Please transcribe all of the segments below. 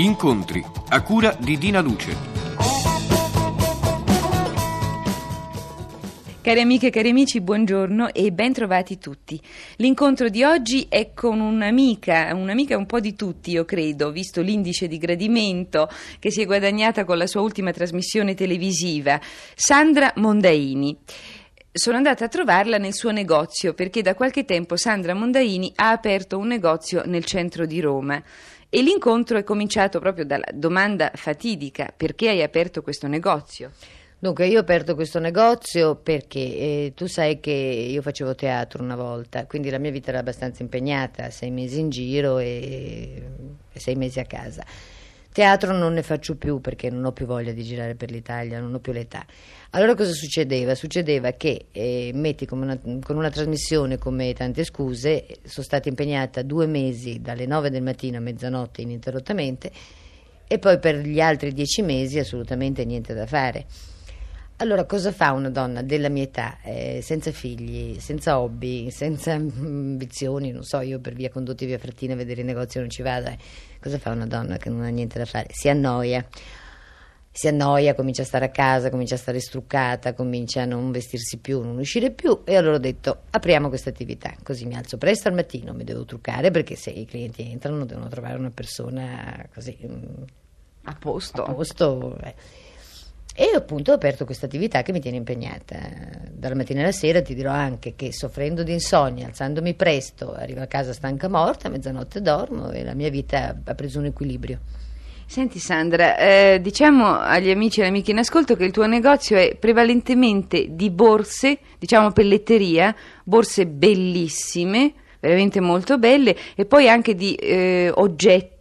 Incontri, a cura di Dina Luce. Cari amiche e cari amici, buongiorno e ben trovati tutti. L'incontro di oggi è con un'amica un po' di tutti, io credo, visto l'indice di gradimento che si è guadagnata con la sua ultima trasmissione televisiva, Sandra Mondaini. Sono andata a trovarla nel suo negozio perché da qualche tempo Sandra Mondaini ha aperto un negozio nel centro di Roma. E l'incontro è cominciato proprio dalla domanda fatidica: perché hai aperto questo negozio? Dunque, io ho aperto questo negozio perché tu sai che io facevo teatro una volta, quindi la mia vita era abbastanza impegnata, 6 mesi in giro e 6 mesi a casa. Teatro non ne faccio più perché non ho più voglia di girare per l'Italia, non ho più l'età. Allora cosa succedeva? Succedeva che con una trasmissione come Tante Scuse sono stata impegnata 2 mesi dalle 9 del mattino a mezzanotte ininterrottamente, e poi per gli altri 10 mesi assolutamente niente da fare. Allora, cosa fa una donna della mia età, senza figli, senza hobby, senza ambizioni? Non so, io per via Condotti, via Frattina, a vedere i negozi non ci vado. Cosa fa una donna che non ha niente da fare? Si annoia, comincia a stare a casa, comincia a stare struccata, comincia a non vestirsi più, non uscire più. E allora ho detto, apriamo questa attività. Così mi alzo presto al mattino, mi devo truccare perché se i clienti entrano devono trovare una persona così a posto. E appunto ho aperto questa attività che mi tiene impegnata dalla mattina alla sera. Ti dirò anche che, soffrendo di insonnia, alzandomi presto, arrivo a casa stanca morta, a mezzanotte dormo, e la mia vita ha preso un equilibrio. Senti Sandra, diciamo agli amici e alle amiche in ascolto che il tuo negozio è prevalentemente di borse, diciamo pelletteria, borse bellissime, veramente molto belle, e poi anche di oggetti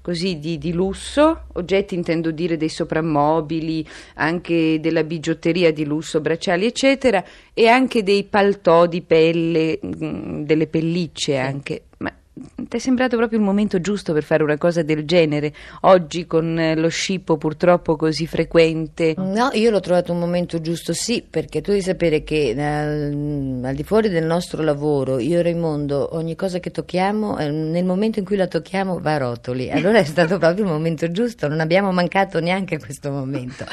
così di lusso, oggetti intendo dire dei soprammobili, anche della bigiotteria di lusso, bracciali eccetera, e anche dei paltò di pelle, delle pellicce anche. Ma ti è sembrato proprio il momento giusto per fare una cosa del genere oggi, con lo scippo purtroppo così frequente? No, io l'ho trovato un momento giusto, sì, perché tu devi sapere che al di fuori del nostro lavoro, io e Raimondo, ogni cosa che tocchiamo, nel momento in cui la tocchiamo va a rotoli. Allora è stato proprio il momento giusto, non abbiamo mancato neanche questo momento.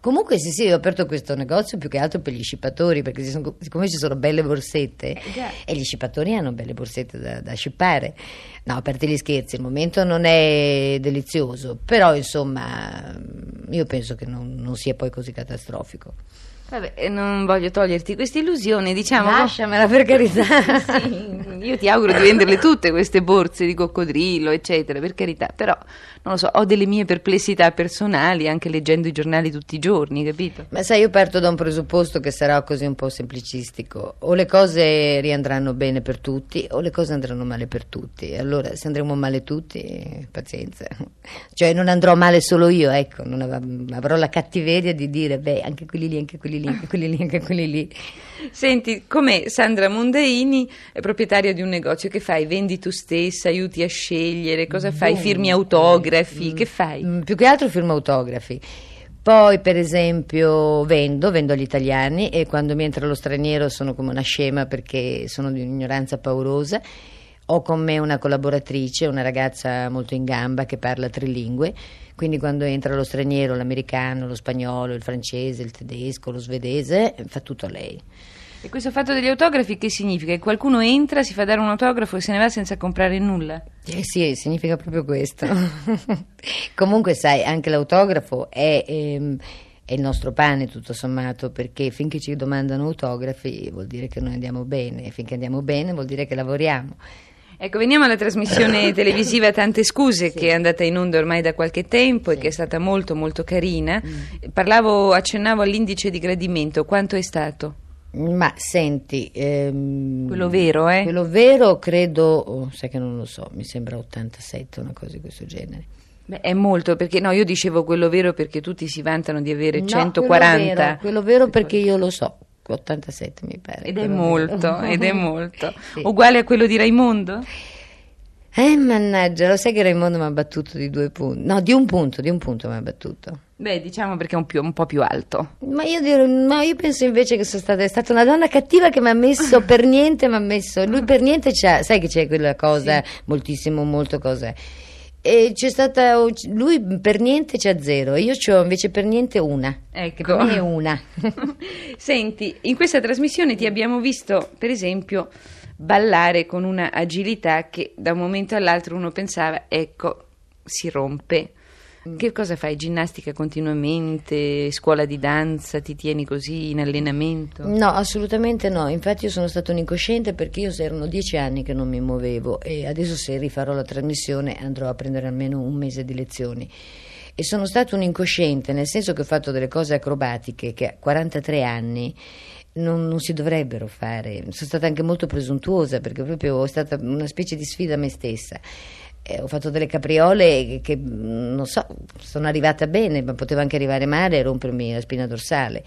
Comunque sì, ho aperto questo negozio più che altro per gli scippatori, perché siccome ci sono belle borsette, e gli scippatori hanno belle borsette da scippare. No, a parte gli scherzi, il momento non è delizioso, però insomma io penso che non sia poi così catastrofico. Vabbè, non voglio toglierti questa illusione, diciamo. Lasciamela, per carità. Sì, io ti auguro di venderle tutte queste borse di coccodrillo eccetera, per carità, però non lo so, ho delle mie perplessità personali anche leggendo i giornali tutti i giorni, capito? Ma sai, io parto da un presupposto che sarà così un po' semplicistico: o le cose riandranno bene per tutti o le cose andranno male per tutti. Allora, se andremo male tutti, pazienza, cioè non andrò male solo io, ecco, non avrò la cattiveria di dire beh, anche quelli lì, anche quelli lì, anche quelli lì, anche quelli lì. Senti, com'è Sandra Mondaini, è proprietaria di un negozio? Che fai? Vendi tu stessa? Aiuti a scegliere? Cosa fai? Firmi autografi? Che fai? Più che altro firmo autografi. Poi, per esempio, vendo agli italiani, e quando mi entra lo straniero sono come una scema perché sono di un'ignoranza paurosa. Ho con me una collaboratrice, una ragazza molto in gamba che parla 3 lingue, quindi quando entra lo straniero, l'americano, lo spagnolo, il francese, il tedesco, lo svedese, fa tutto lei. E questo fatto degli autografi che significa? Che qualcuno entra, si fa dare un autografo e se ne va senza comprare nulla? Sì, significa proprio questo. Comunque sai, anche l'autografo è il nostro pane, tutto sommato, perché finché ci domandano autografi vuol dire che noi andiamo bene, e finché andiamo bene vuol dire che lavoriamo. Ecco, veniamo alla trasmissione televisiva Tante Scuse, sì, che è andata in onda ormai da qualche tempo, sì, e che è stata molto molto carina. Accennavo all'indice di gradimento, quanto è stato? Ma senti, quello vero, quello vero credo, sai che non lo so, mi sembra 87, una cosa di questo genere. Beh, è molto, perché no, io dicevo quello vero perché tutti si vantano di avere 140. Quello vero perché io lo so, 87 mi pare. Ed è molto. Sì. Uguale a quello di Raimondo? Mannaggia, lo sai che Raimondo mi ha battuto di 2 punti. No, di un punto mi ha battuto. Beh, diciamo perché è un po' più alto. Ma io penso invece che è stata una donna cattiva che mi ha messo. Lui per niente c'ha, sai che c'è quella cosa, sì, moltissimo, molto cosa. E c'è stata, lui per niente c'ha zero, io c'ho invece per niente una. Ecco, per me una. Senti, in questa trasmissione ti abbiamo visto, per esempio, ballare con una agilità che da un momento all'altro uno pensava, ecco, si rompe. Che cosa fai? Ginnastica continuamente? Scuola di danza? Ti tieni così in allenamento? No, assolutamente no. Infatti io sono stato un incosciente, perché io erano 10 anni che non mi muovevo, e adesso se rifarò la trasmissione andrò a prendere almeno un mese di lezioni. E sono stato un incosciente, nel senso che ho fatto delle cose acrobatiche che a 43 anni non si dovrebbero fare. Sono stata anche molto presuntuosa, perché proprio è stata una specie di sfida a me stessa. Ho fatto delle capriole che non so, sono arrivata bene, ma potevo anche arrivare male e rompermi la spina dorsale.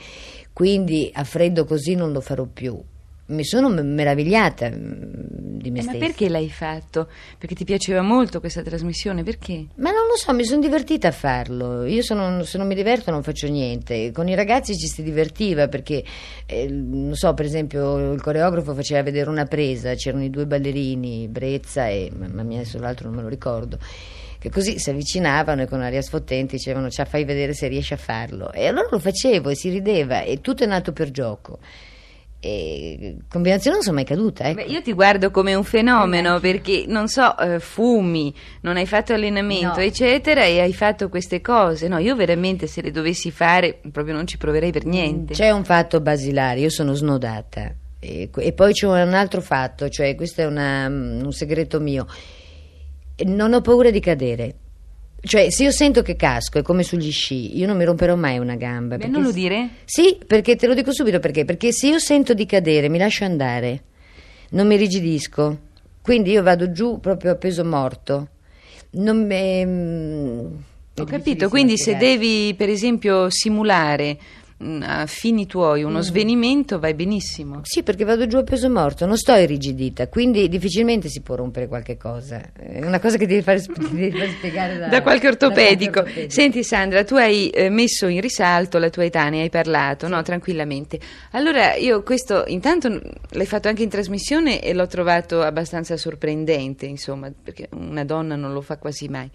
Quindi a freddo così non lo farò più. Mi sono meravigliata di me stessa. Ma perché l'hai fatto? Perché ti piaceva molto questa trasmissione? Perché? Ma non lo so, mi sono divertita a farlo. Io se non mi diverto non faccio niente. Con i ragazzi ci si divertiva perché, non so, per esempio il coreografo faceva vedere una presa, c'erano i 2 ballerini, Brezza e mamma mia, adesso l'altro non me lo ricordo, che così si avvicinavano e con aria sfottente dicevano, ciao, fai vedere se riesci a farlo. E allora lo facevo e si rideva e tutto è nato per gioco. E combinazione non sono mai caduta, ecco. Beh, io ti guardo come un fenomeno, perché non so, fumi, non hai fatto allenamento, no, eccetera, e hai fatto queste cose. No, io veramente se le dovessi fare proprio non ci proverei per niente. C'è un fatto basilare, io sono snodata, e poi c'è un altro fatto, cioè questo è un segreto mio, non ho paura di cadere. Cioè, se io sento che casco, è come sugli sci, io non mi romperò mai una gamba. Beh, non lo dire? Sì, perché te lo dico subito perché. Perché se io sento di cadere, mi lascio andare, non mi rigidisco, quindi io vado giù proprio a peso morto. Non me... Ho capito, quindi se devi, per esempio, simulare a fini tuoi uno svenimento, vai benissimo. Sì, perché vado giù a peso morto, non sto irrigidita, quindi difficilmente si può rompere qualche cosa. È una cosa che devi far spiegare da qualche ortopedico. Senti Sandra, tu hai messo in risalto la tua età, ne hai parlato, no, tranquillamente. Allora io questo intanto l'hai fatto anche in trasmissione e l'ho trovato abbastanza sorprendente, insomma, perché una donna non lo fa quasi mai.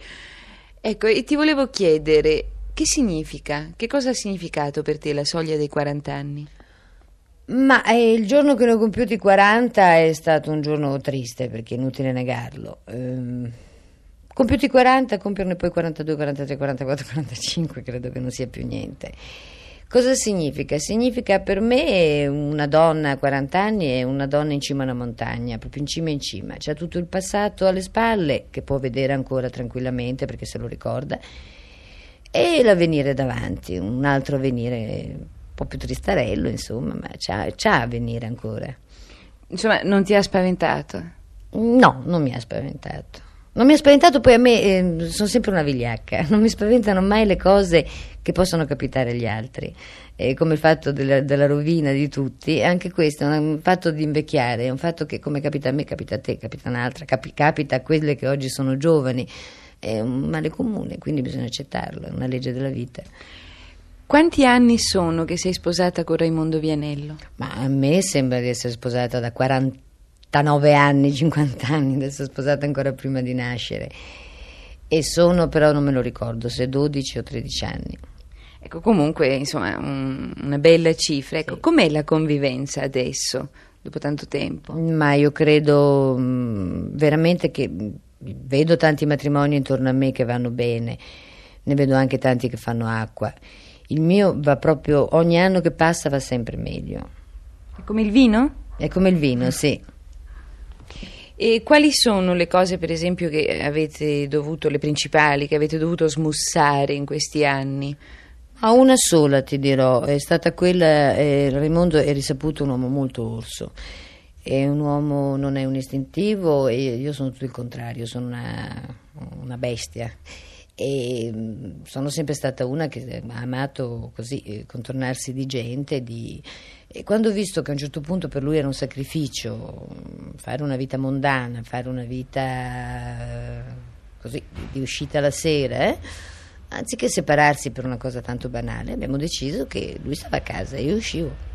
Ecco, e ti volevo chiedere, che significa? Che cosa ha significato per te la soglia dei 40 anni? Ma il giorno che ne ho compiuti 40 è stato un giorno triste, perché è inutile negarlo. Compiuti 40, compierne poi 42, 43, 44, 45, credo che non sia più niente. Cosa significa? Significa per me una donna a 40 anni è una donna in cima a una montagna, proprio in cima in cima. C'ha tutto il passato alle spalle, che può vedere ancora tranquillamente perché se lo ricorda, e l'avvenire davanti, un altro avvenire un po' più tristarello, insomma, ma c'ha avvenire ancora. Insomma, non ti ha spaventato? No, non mi ha spaventato. Non mi ha spaventato, poi a me sono sempre una vigliacca, non mi spaventano mai le cose che possono capitare agli altri, come il fatto della rovina di tutti. Anche questo è un fatto di invecchiare, è un fatto che come capita a me, capita a te, capita a un'altra, capita a quelle che oggi sono giovani. È un male comune, quindi bisogna accettarlo, è una legge della vita. Quanti anni sono che sei sposata con Raimondo Vianello? Ma a me sembra di essere sposata da 49 anni, 50 anni, adesso sposata ancora prima di nascere. E sono, però non me lo ricordo, se 12 o 13 anni. Ecco, comunque, insomma, una bella cifra. Ecco, sì. Com'è la convivenza adesso, dopo tanto tempo? Ma io credo veramente che... Vedo tanti matrimoni intorno a me che vanno bene, ne vedo anche tanti che fanno acqua. Il mio va proprio, ogni anno che passa va sempre meglio. È come il vino? È come il vino, sì. E quali sono le cose, per esempio, che avete dovuto, le principali, che avete dovuto smussare in questi anni? A una sola ti dirò, è stata quella, Raimondo è risaputo un uomo molto orso. È un uomo, non è un istintivo, e io sono tutto il contrario, sono una bestia, e sono sempre stata una che ha amato così contornarsi di gente, e quando ho visto che a un certo punto per lui era un sacrificio fare una vita mondana, fare una vita così di uscita la sera, anziché separarsi per una cosa tanto banale, abbiamo deciso che lui stava a casa e io uscivo.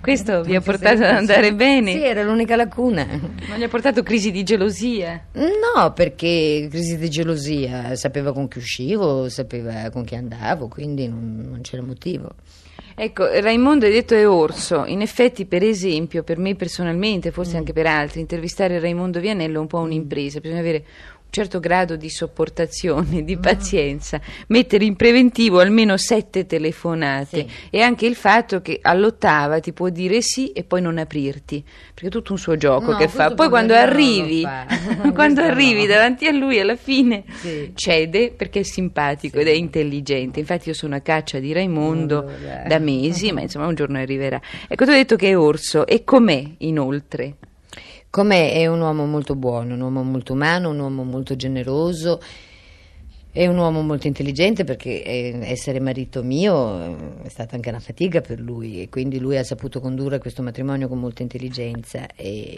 Questo vi ha portato ad andare bene? Sì, era l'unica lacuna. Ma gli ha portato crisi di gelosia? No, perché crisi di gelosia, sapeva con chi uscivo, sapeva con chi andavo, quindi non c'era motivo. Ecco, Raimondo hai detto è orso, in effetti per esempio, per me personalmente, forse anche per altri, intervistare Raimondo Vianello è un po' un'impresa, bisogna avere un certo grado di sopportazione, di pazienza, mettere in preventivo almeno 7 telefonate, sì. E anche il fatto che all'ottava ti può dire sì e poi non aprirti, perché è tutto un suo gioco, no, che fa, poi quando arrivi davanti a lui alla fine sì. Cede perché è simpatico sì. Ed è intelligente, infatti io sono a caccia di Raimondo da mesi, ma insomma un giorno arriverà. Ecco, tu hai detto che è orso, e com'è inoltre? Com'è? È un uomo molto buono, un uomo molto umano, un uomo molto generoso, è un uomo molto intelligente, perché essere marito mio è stata anche una fatica per lui, e quindi lui ha saputo condurre questo matrimonio con molta intelligenza, e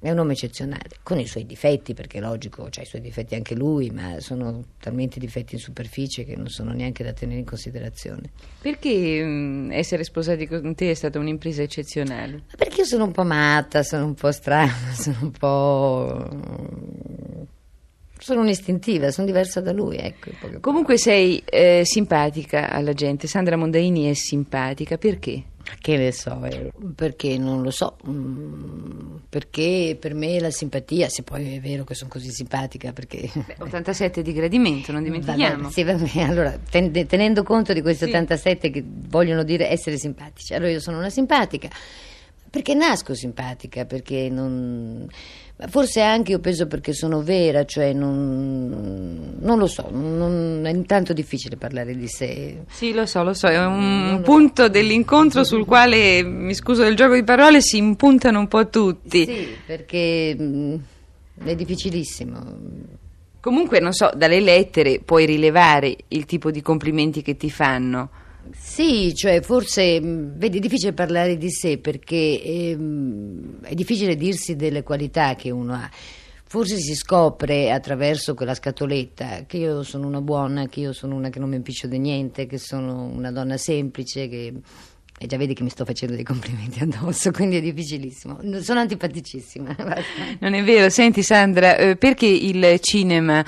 è un uomo eccezionale, con i suoi difetti, perché è logico, c'ha i suoi difetti anche lui, ma sono talmente difetti in superficie che non sono neanche da tenere in considerazione. Perché essere sposati con te è stata un'impresa eccezionale? Ma perché io sono un po' matta, sono un po' strana, sono un'istintiva, sono diversa da lui, ecco. Comunque sei simpatica alla gente, Sandra Mondaini è simpatica, perché? Che ne so, perché non lo so, perché per me la simpatia, se poi è vero che sono così simpatica, perché... 87 di gradimento, non dimentichiamo. Vabbè, sì, vabbè, allora, tenendo conto di questi sì. 87 che vogliono dire essere simpatici, allora io sono una simpatica, perché nasco simpatica, perché non... Forse anche io penso perché sono vera, cioè non lo so, è tanto difficile parlare di sé. Sì, lo so, è un punto dell'incontro sul quale, mi scuso del gioco di parole, si impuntano un po' tutti. Sì, perché è difficilissimo. Comunque, non so, dalle lettere puoi rilevare il tipo di complimenti che ti fanno. Sì, cioè forse, vedi, è difficile parlare di sé perché è difficile dirsi delle qualità che uno ha. Forse si scopre attraverso quella scatoletta che io sono una buona, che io sono una che non mi impiccio di niente, che sono una donna semplice, che... E già vedi che mi sto facendo dei complimenti addosso, quindi è difficilissimo. Sono antipaticissima. Non è vero. Senti Sandra, perché il cinema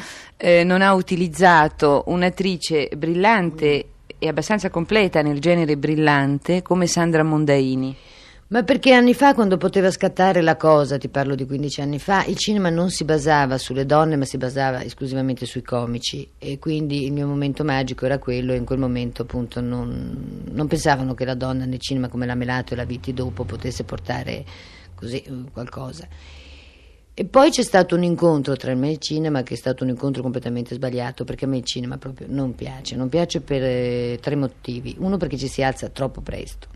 non ha utilizzato un'attrice brillante e abbastanza completa nel genere brillante come Sandra Mondaini? Ma perché anni fa, quando poteva scattare la cosa, ti parlo di 15 anni fa, il cinema non si basava sulle donne, ma si basava esclusivamente sui comici, e quindi il mio momento magico era quello, e in quel momento appunto non pensavano che la donna nel cinema, come la Melato e la Vitti dopo, potesse portare così qualcosa. E poi c'è stato un incontro tra me e il cinema, che è stato un incontro completamente sbagliato, perché a me il cinema proprio non piace per 3 motivi. Uno, perché ci si alza troppo presto.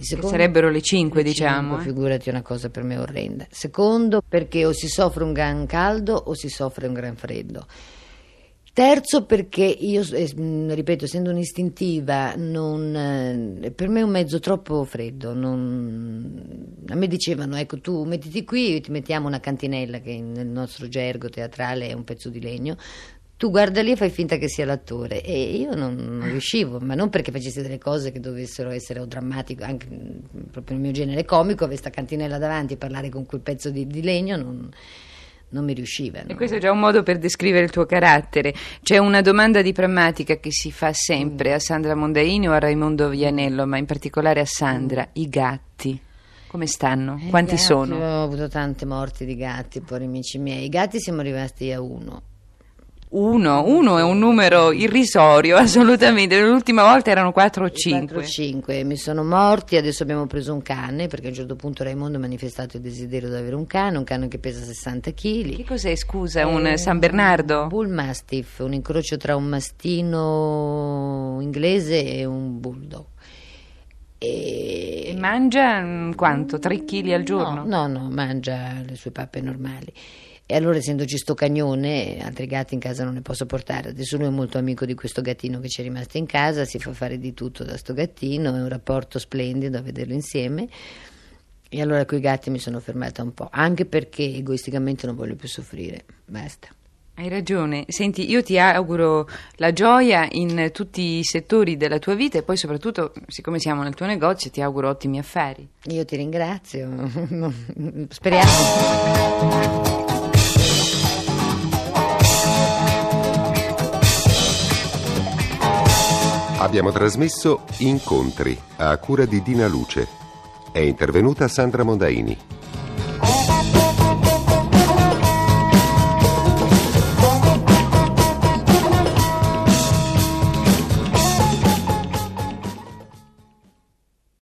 Il secondo, che sarebbero le 5, diciamo. Figurati, una cosa per me orrenda. Secondo, perché o si soffre un gran caldo o si soffre un gran freddo. Terzo, perché io, ripeto, essendo un'istintiva, per me è un mezzo troppo freddo. A me dicevano, ecco, tu mettiti qui e ti mettiamo una cantinella, che nel nostro gergo teatrale è un pezzo di legno, tu guarda lì e fai finta che sia l'attore, e io non riuscivo, ma non perché facessi delle cose che dovessero essere o drammatiche, anche proprio il mio genere comico, avere sta cantinella davanti e parlare con quel pezzo di legno non mi riusciva. E questo è già un modo per descrivere il tuo carattere. C'è una domanda di prammatica che si fa sempre a Sandra Mondaini o a Raimondo Vianello, ma in particolare a Sandra: i gatti come stanno? Quanti sono? Ho avuto tante morti di gatti, poveri amici miei. I gatti siamo rimasti a uno è un numero irrisorio, assolutamente. L'ultima volta erano 4 o 5. 4 o 5, mi sono morti. Adesso abbiamo preso un cane, perché a un certo punto Raimondo ha manifestato il desiderio di avere un cane che pesa 60 kg. Che cos'è, scusa, un San Bernardo? Un Bull Mastiff, un incrocio tra un mastino inglese e un bulldog. E mangia quanto? 3 kg al giorno? No, mangia le sue pappe normali. E allora, essendoci sto cagnone, altri gatti in casa non ne posso portare. Adesso lui è molto amico di questo gattino che ci è rimasto in casa, si fa fare di tutto da sto gattino, è un rapporto splendido a vederlo insieme. E allora coi gatti mi sono fermata un po', anche perché egoisticamente non voglio più soffrire, basta. Hai ragione. Senti, io ti auguro la gioia in tutti i settori della tua vita e poi soprattutto, siccome siamo nel tuo negozio, ti auguro ottimi affari. Io ti ringrazio. Speriamo. Abbiamo trasmesso Incontri a cura di Dina Luce. È intervenuta Sandra Mondaini.